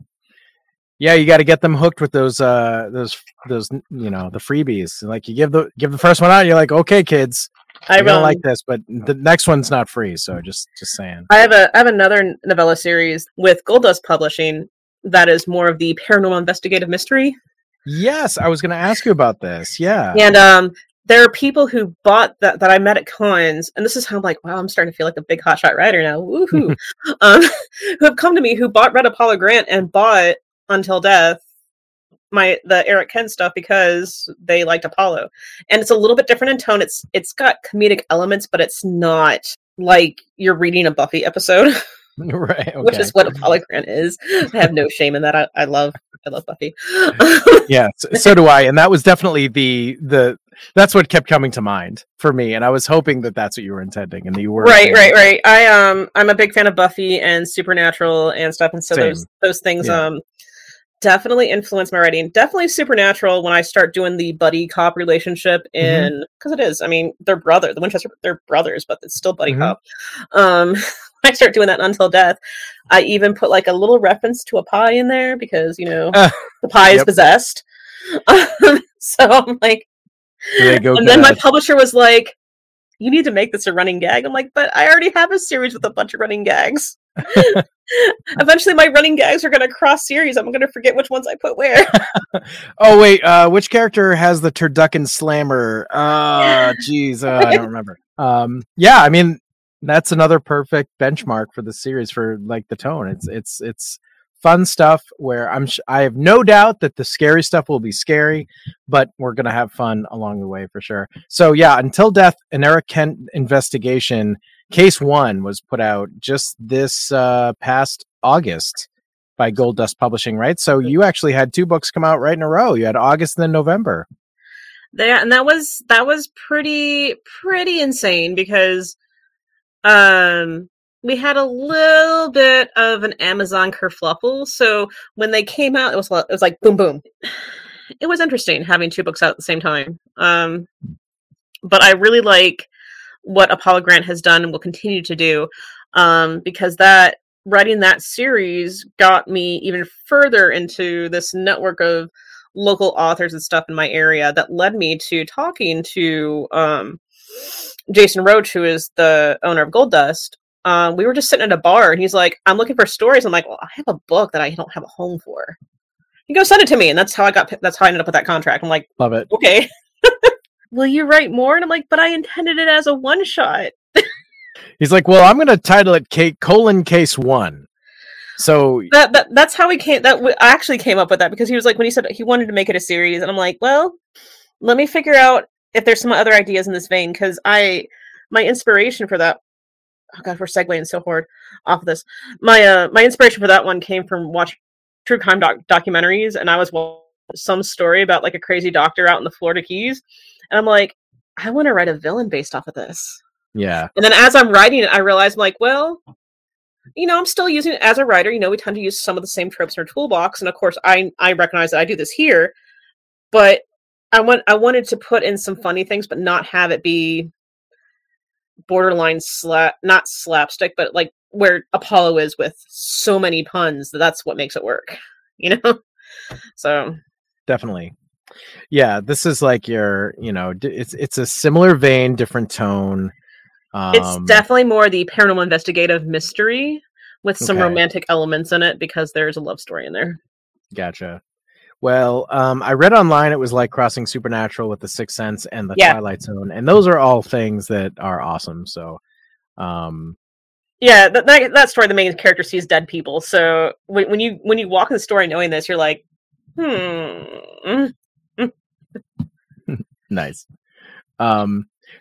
Yeah, you got to get them hooked with those you know, the freebies. Like you give the first one out, you're like, okay, kids, I don't like this, but the next one's not free. So just saying. I have another novella series with Gold Dust Publishing that is more of the paranormal investigative mystery. Yes, I was going to ask you about this. Yeah, and there are people who bought that I met at cons, and this is how I'm like, wow, I'm starting to feel like a big hotshot writer now. Woohoo! Who have come to me, who bought Red Apollo Grant and bought Until Death, the Eric Kent stuff, because they liked Apollo, and it's a little bit different in tone. It's got comedic elements, but it's not like you're reading a Buffy episode, right? Okay. Which is what Apollo Grant is. I have no shame in that. I love Buffy. Yeah, so do I. And that was definitely the that's what kept coming to mind for me. And I was hoping that that's what you were intending, and that you were right. I'm a big fan of Buffy and Supernatural and stuff, and so those things definitely influence my writing. Definitely Supernatural, when I start doing the buddy cop relationship in, because it is, I mean, they're brother, the Winchester, they're brothers, but it's still buddy cop. When I start doing that in Until Death, I even put like a little reference to a pie in there because, you know, the pie is possessed. So I'm like, and then my publisher was like, you need to make this a running gag. I'm like, but I already have a series with a bunch of running gags. Eventually my running gags are going to cross series. I'm going to forget which ones I put where. Oh, wait. Which character has the turducken slammer? Geez. I don't remember. Yeah, I mean, that's another perfect benchmark for the series, for like the tone. It's fun stuff where I have no doubt that the scary stuff will be scary, but we're going to have fun along the way for sure. So yeah, Until Death, an Eric Kent investigation, Case 1 was put out just this past August by Gold Dust Publishing, right? So you actually had two books come out right in a row. You had August and then November. Yeah, and that was pretty insane because we had a little bit of an Amazon kerfluffle. So when they came out, it was like boom, boom. It was interesting having two books out at the same time. But I really like what Apollo Grant has done and will continue to do, because that writing that series got me even further into this network of local authors and stuff in my area that led me to talking to Jason Roach, who is the owner of Gold Dust. We were just sitting at a bar and he's like, "I'm looking for stories." I'm like, "Well, I have a book that I don't have a home for. You go send it to me." And that's how I ended up with that contract. I'm like, "Love it." Okay. Will you write more? And I'm like, but I intended it as a one shot. He's like, well, I'm going to title it Case 1. So that's how we came. I actually came up with that because he was like, when he said he wanted to make it a series, and I'm like, well, let me figure out if there's some other ideas in this vein. Cause my inspiration for that, oh God, we're segueing so hard off of this. My inspiration for that one came from watching true crime documentaries. And I was watching some story about like a crazy doctor out in the Florida Keys. And I'm like, I want to write a villain based off of this. Yeah. And then as I'm writing it, I realize I'm like, well, you know, I'm still using it as a writer. You know, we tend to use some of the same tropes in our toolbox. And of course, I recognize that I do this here. But I wanted to put in some funny things, but not have it be borderline not slapstick, but like where Apollo is with so many puns. That's what makes it work, you know? So. Definitely. Yeah, this is like your, you know, it's a similar vein, different tone. It's definitely more the paranormal investigative mystery with some romantic elements in it because there's a love story in there. Gotcha. Well, I read online it was like crossing Supernatural with The Sixth Sense and The Twilight Zone, and those are all things that are awesome. So, yeah, that story, the main character sees dead people. So when you walk in the story knowing this, you're like, Nice.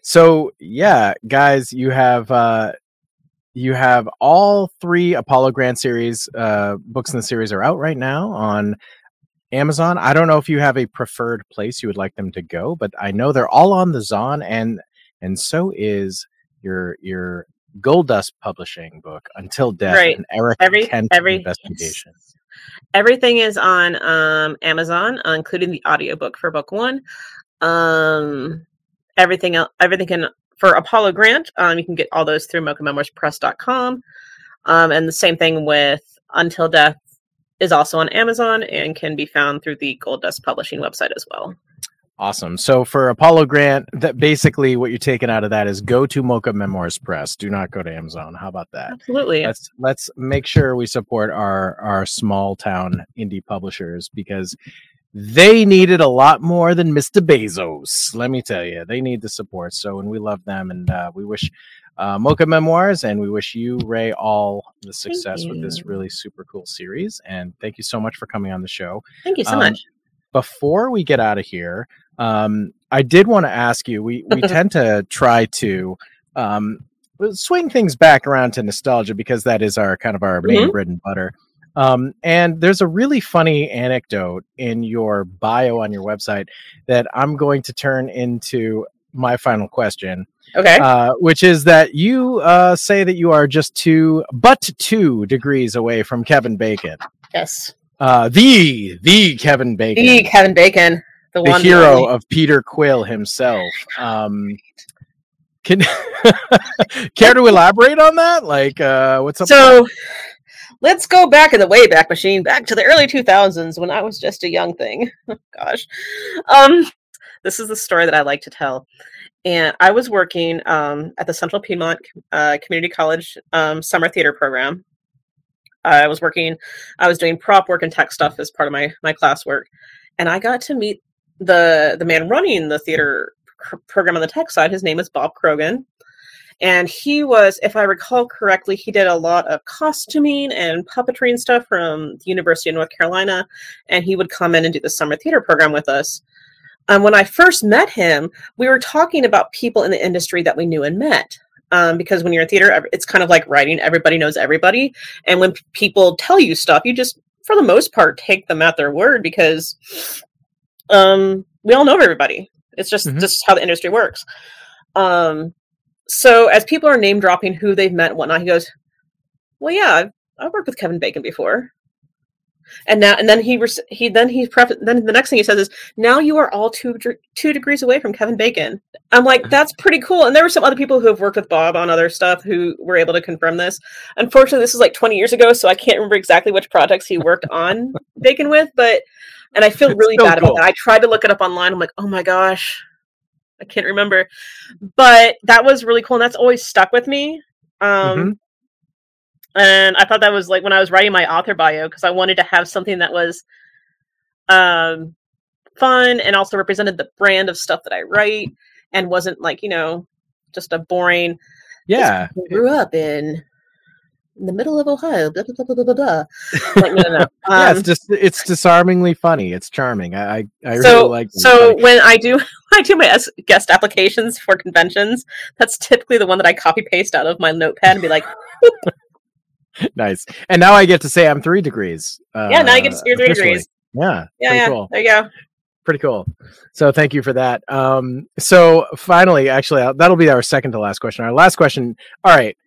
So yeah, guys, you have all three Apollo Grant series books in the series are out right now on Amazon. I don't know if you have a preferred place you would like them to go, but I know they're all on the Zon, and so is your Gold Dust Publishing book, Until Death, right. And Eric Kent investigation. Yes. Everything is on Amazon, including the audiobook for book one. Everything for Apollo Grant, you can get all those through MochaMemoirsPress.com. And the same thing with Until Death is also on Amazon and can be found through the Gold Dust Publishing website as well. Awesome. So for Apollo Grant, that basically what you're taking out of that is go to Mocha Memoirs Press. Do not go to Amazon. How about that? Absolutely. Let's make sure we support our small town indie publishers because they needed a lot more than Mr. Bezos. Let me tell you, they need the support. So, and we love them, and we wish Mocha Memoirs, and we wish you, Ray, all the success with this really super cool series. And thank you so much for coming on the show. Thank you so much. Before we get out of here, I did want to ask you, we tend to try to swing things back around to nostalgia because that is our main bread and butter. And there's a really funny anecdote in your bio on your website that I'm going to turn into my final question. Okay. Which is that you say that you are just 2 degrees away from Kevin Bacon. Yes. The Kevin Bacon. The Kevin Bacon. The hero movie. Of Peter Quill himself. Care to elaborate on that? Like, what's up? So, let's go back in the Wayback Machine, back to the early 2000s when I was just a young thing. Oh, gosh. This is the story that I like to tell. And I was working at the Central Piedmont Community College summer theater program. I was doing prop work and tech stuff as part of my classwork, and I got to meet the man running the theater program on the tech side. His name is Bob Krogan. And he was, if I recall correctly, he did a lot of costuming and puppetry and stuff from the University of North Carolina. And he would come in and do the summer theater program with us. When I first met him, we were talking about people in the industry that we knew and met. Because when you're in theater, it's kind of like writing. Everybody knows everybody. And when people tell you stuff, you just, for the most part, take them at their word because we all know everybody. It's just, just how the industry works. So as people are name dropping who they've met and whatnot, he goes, well, yeah, I've worked with Kevin Bacon before. And now, and then the next thing he says is, now you are all two degrees away from Kevin Bacon. I'm like, that's pretty cool. And there were some other people who have worked with Bob on other stuff who were able to confirm this. Unfortunately, this is like 20 years ago, so I can't remember exactly which projects he worked on Bacon with, and I feel really bad about that. I tried to look it up online. I'm like, oh my gosh, I can't remember, but that was really cool. And that's always stuck with me. And I thought that was like when I was writing my author bio, because I wanted to have something that was fun and also represented the brand of stuff that I write and wasn't like, you know, just a boring. Yeah. I grew up in the middle of Ohio. Blah, blah, blah, blah, blah, blah. Like, no. Yeah, it's disarmingly funny. It's charming. I really like it. So when I do my guest applications for conventions, that's typically the one that I copy paste out of my notepad and be like, nice. And now I get to say I'm 3 degrees. Now you get to say you're 3 degrees. Yeah. Cool. There you go. Pretty cool. So thank you for that. So finally, actually, that'll be our second to last question. Our last question. All right.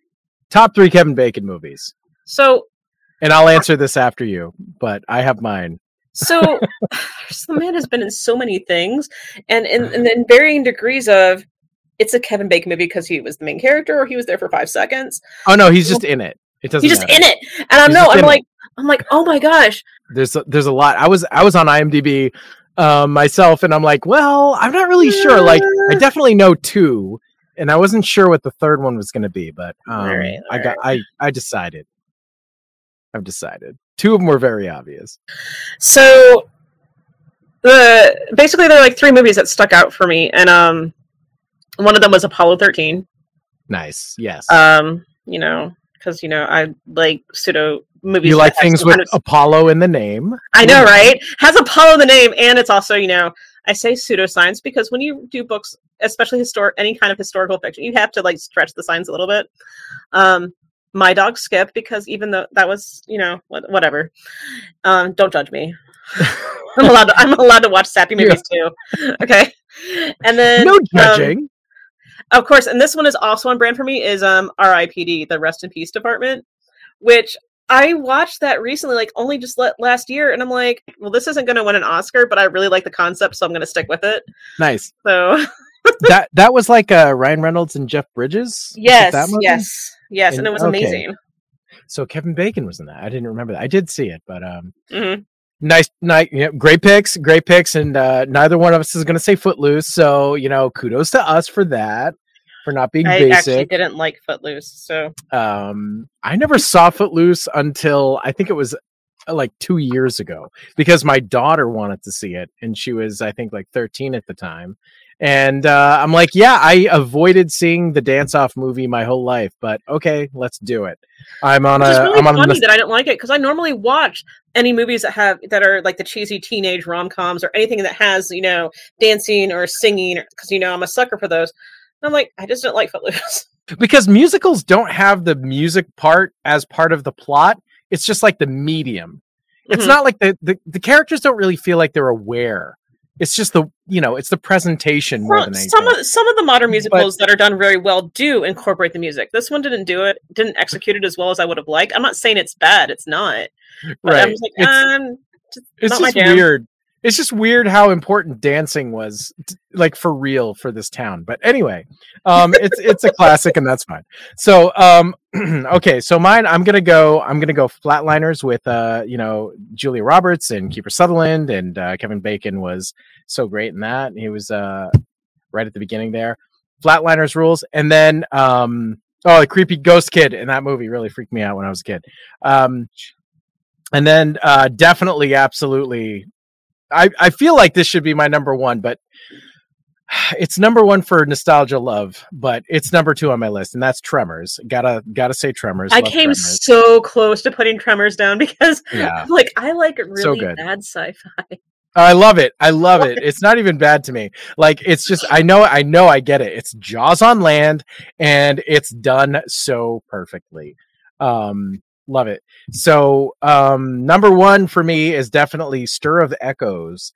Top 3 Kevin Bacon movies. So. And I'll answer this after you, but I have mine. So the man has been in so many things and in varying degrees of it's a Kevin Bacon movie because he was the main character or he was there for 5 seconds. Oh, no, he's just in it. It doesn't. He's just matter. In it. And I'm like, oh my gosh. There's a lot. I was on IMDb myself and I'm like, well, I'm not really sure. Like I definitely know 2 and I wasn't sure what the third one was going to be, but I've decided. 2 of them were very obvious. So basically there are like 3 movies that stuck out for me. And one of them was Apollo 13. Nice. Yes. You know, because, you know, I like pseudo movies. You like things with Apollo in the name. I know, right? Has Apollo in the name. And it's also, you know, I say pseudoscience because when you do books, especially any kind of historical fiction, you have to like stretch the science a little bit. My dog Skip, because even though that was, you know, whatever. Don't judge me. I'm allowed to watch sappy movies too. Okay. And then. No judging. Of course, and this one is also on brand for me, is RIPD, the Rest in Peace Department, which I watched that recently, like only just last year, and I'm like, well, this isn't going to win an Oscar, but I really like the concept, so I'm going to stick with it. Nice. So that was like Ryan Reynolds and Jeff Bridges? Yes, and it was amazing. So Kevin Bacon was in that. I didn't remember that. I did see it, but Nice, you know, great picks, and neither one of us is going to say Footloose, so you know, kudos to us for that, for not being basic. I actually didn't like Footloose, so I never saw Footloose until I think it was like 2 years ago because my daughter wanted to see it, and she was I think like 13 at the time, and I'm like, yeah, I avoided seeing the dance-off movie my whole life, but okay, let's do it. It's really funny that I didn't like it because I normally watch any movies that are like the cheesy teenage rom-coms or anything that has, you know, dancing or singing, because, you know, I'm a sucker for those. And I'm like, I just don't like Footloose. Because musicals don't have the music part as part of the plot. It's just like the medium. It's not like the characters don't really feel like they're aware. It's just the, you know, it's the presentation more than anything. Some of the modern musicals that are done very well do incorporate the music. This one didn't do it, didn't execute it as well as I would have liked. I'm not saying it's bad. It's not. But right. I was like, it's just weird. It's just weird how important dancing was, like for real, for this town. But anyway, it's a classic, and that's fine. So, okay, so mine, I'm gonna go Flatliners with, you know, Julia Roberts and Kiefer Sutherland, and Kevin Bacon was so great in that. He was right at the beginning there. Flatliners rules, and then Oh, the creepy ghost kid in that movie really freaked me out when I was a kid. And then definitely, absolutely, I feel like this should be my number one, but it's number one for nostalgia love, but it's number two on my list, and that's Tremors. Gotta say Tremors. I came Tremors. So close to putting Tremors down because like I like really so bad sci-fi. I love it. I love it. It's not even bad to me. Like, it's just, I know I get it. It's Jaws on land, and it's done so perfectly. Love it. So number one for me is definitely Stir of Echoes,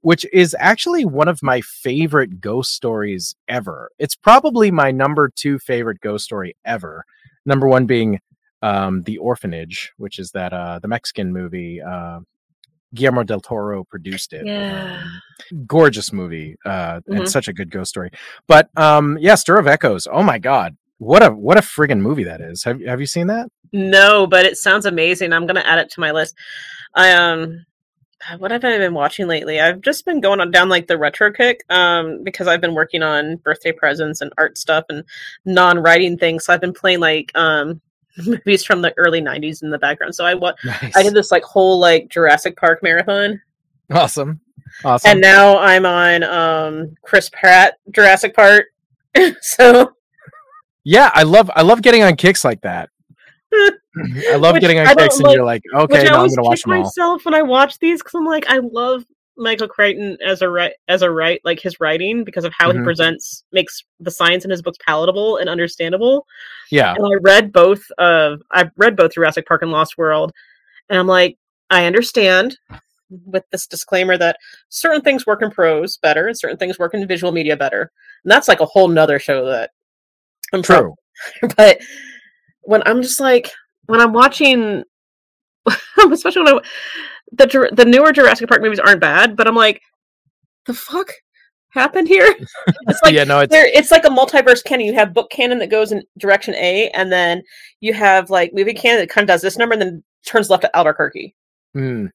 which is actually one of my favorite ghost stories ever. It's probably my number two favorite ghost story ever. Number one being The Orphanage, which is that the Mexican movie, Guillermo del Toro produced it. Yeah. Gorgeous movie and such a good ghost story. But yeah, Stir of Echoes. Oh my God. What a friggin' movie that is. Have you seen that? No, but it sounds amazing. I'm going to add it to my list. What have I been watching lately? I've just been going on down like the retro kick because I've been working on birthday presents and art stuff and non-writing things. So I've been playing like movies from the early 90s in the background. So I did this like whole like Jurassic Park marathon. Awesome. And now I'm on Chris Pratt Jurassic Park. So yeah, I love getting on kicks like that. I love getting on kicks and you're like, okay, now I'm going to watch them all. I always kick myself when I watch these cuz I'm like, I love Michael Crichton as a his writing because of how he presents, makes the science in his books palatable and understandable. Yeah. And I read both Jurassic Park and Lost World, and I'm like, I understand, with this disclaimer that certain things work in prose better and certain things work in visual media better. And that's like a whole nother show that I'm true. But when I'm just like, when I'm watching, especially when the newer Jurassic Park movies aren't bad, but I'm like, the fuck happened here? It's like, it's like a multiverse canon. You have book canon that goes in direction A, and then you have like movie canon that kind of does this number and then turns left at Albuquerque. Mm.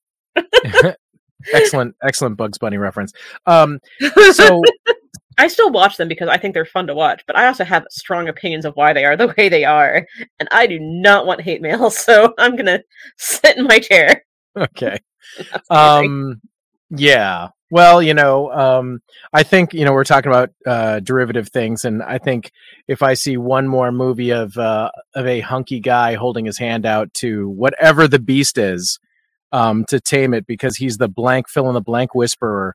Excellent Bugs Bunny reference. So I still watch them because I think they're fun to watch, but I also have strong opinions of why they are the way they are, and I do not want hate mail, so I'm going to sit in my chair. Okay. Yeah. Well, I think, we're talking about derivative things, and I think if I see one more movie of a hunky guy holding his hand out to whatever the beast is, to tame it because he's the blank fill in the blank whisperer,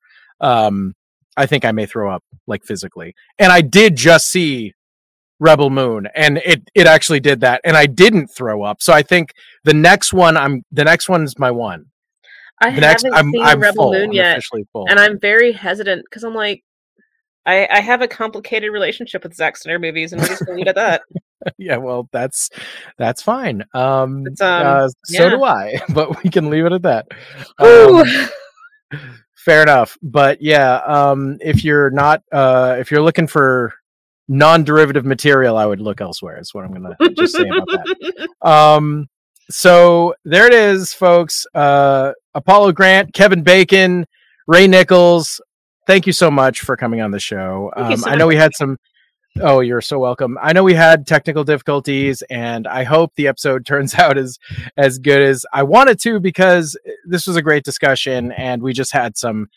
I think I may throw up, like, physically. And I did just see Rebel Moon, and it actually did that, and I didn't throw up. So I think the next one is my one. I haven't seen Rebel Moon yet, and I'm very hesitant because I'm like, I have a complicated relationship with Zack Snyder movies, and we're just going to leave it at that. Yeah, well, that's fine. So do I, but we can leave it at that. Fair enough. But yeah, if you're looking for non-derivative material, I would look elsewhere. Is what I'm going to just say about that. So there it is, folks. Apollo Grant, Kevin Bacon, Ray Nichols. Thank you so much for coming on the show. I know we had some. Oh, you're so welcome. I know we had technical difficulties, and I hope the episode turns out as good as I wanted to, because this was a great discussion, and we just had some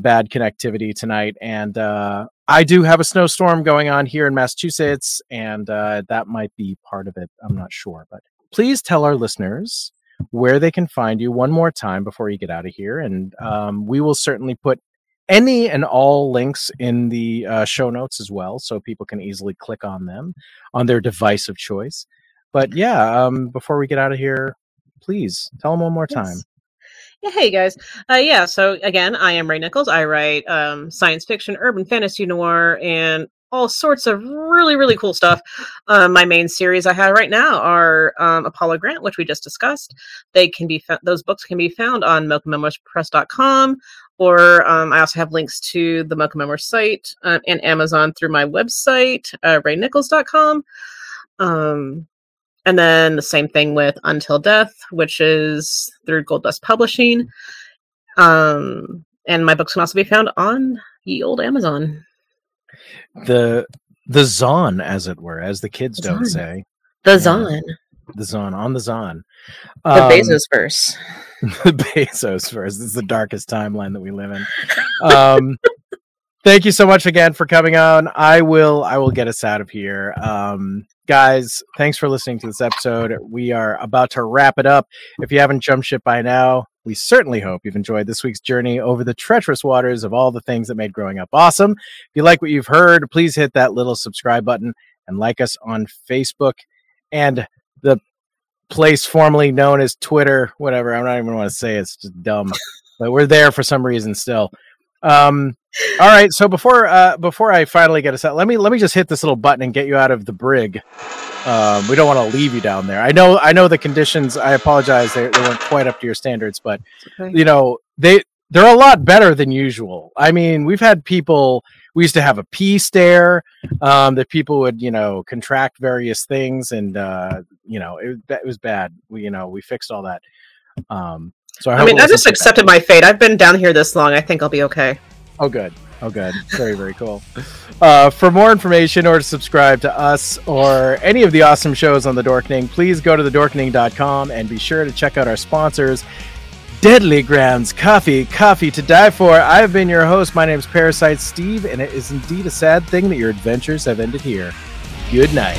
bad connectivity tonight. And I do have a snowstorm going on here in Massachusetts, and that might be part of it. I'm not sure, but please tell our listeners where they can find you one more time before you get out of here. And we will certainly put any and all links in the show notes as well, so people can easily click on them on their device of choice. But yeah, before we get out of here, please tell them one more time. Yeah, hey guys. So again, I am Ray Nichols. I write science fiction, urban fantasy, noir, and all sorts of really, really cool stuff. My main series I have right now are Apollo Grant, which we just discussed. Those books can be found on MochaMemoirsPress.com, or I also have links to the Mocha Memoirs site and Amazon through my website, raynichols.com. And then the same thing with Until Death, which is through Gold Dust Publishing. And my books can also be found on ye olde Amazon. The the Zon, as it were, as the kids don't say. The Zon. The Zon, on the Zon. The Bezosverse. The Bezosverse. This is the darkest timeline that we live in. Thank you so much again for coming on. I will get us out of here. Guys, thanks for listening to this episode. We are about to wrap it up. If you haven't jumped ship by now, we certainly hope you've enjoyed this week's journey over the treacherous waters of all the things that made growing up awesome. If you like what you've heard, please hit that little subscribe button and like us on Facebook and the place formerly known as Twitter, whatever. I don't even want to say it. It's just dumb, but we're there for some reason still. All right, so before I finally get us out, let me just hit this little button and get you out of the brig. We don't want to leave you down there. I know the conditions. I apologize, they weren't quite up to your standards, but okay. You know, they're a lot better than usual. I mean, we've had people. We used to have a pee stare that people would, you know, contract various things, and you know, it was bad. We fixed all that. So I just accepted my fate. I've been down here this long. I think I'll be okay. Oh, good. Very, very cool. For more information or to subscribe to us or any of the awesome shows on The Dorkening, please go to thedorkening.com and be sure to check out our sponsors, Deadly Grounds Coffee, coffee to die for. I've been your host. My name's Parasite Steve, and it is indeed a sad thing that your adventures have ended here. Good night.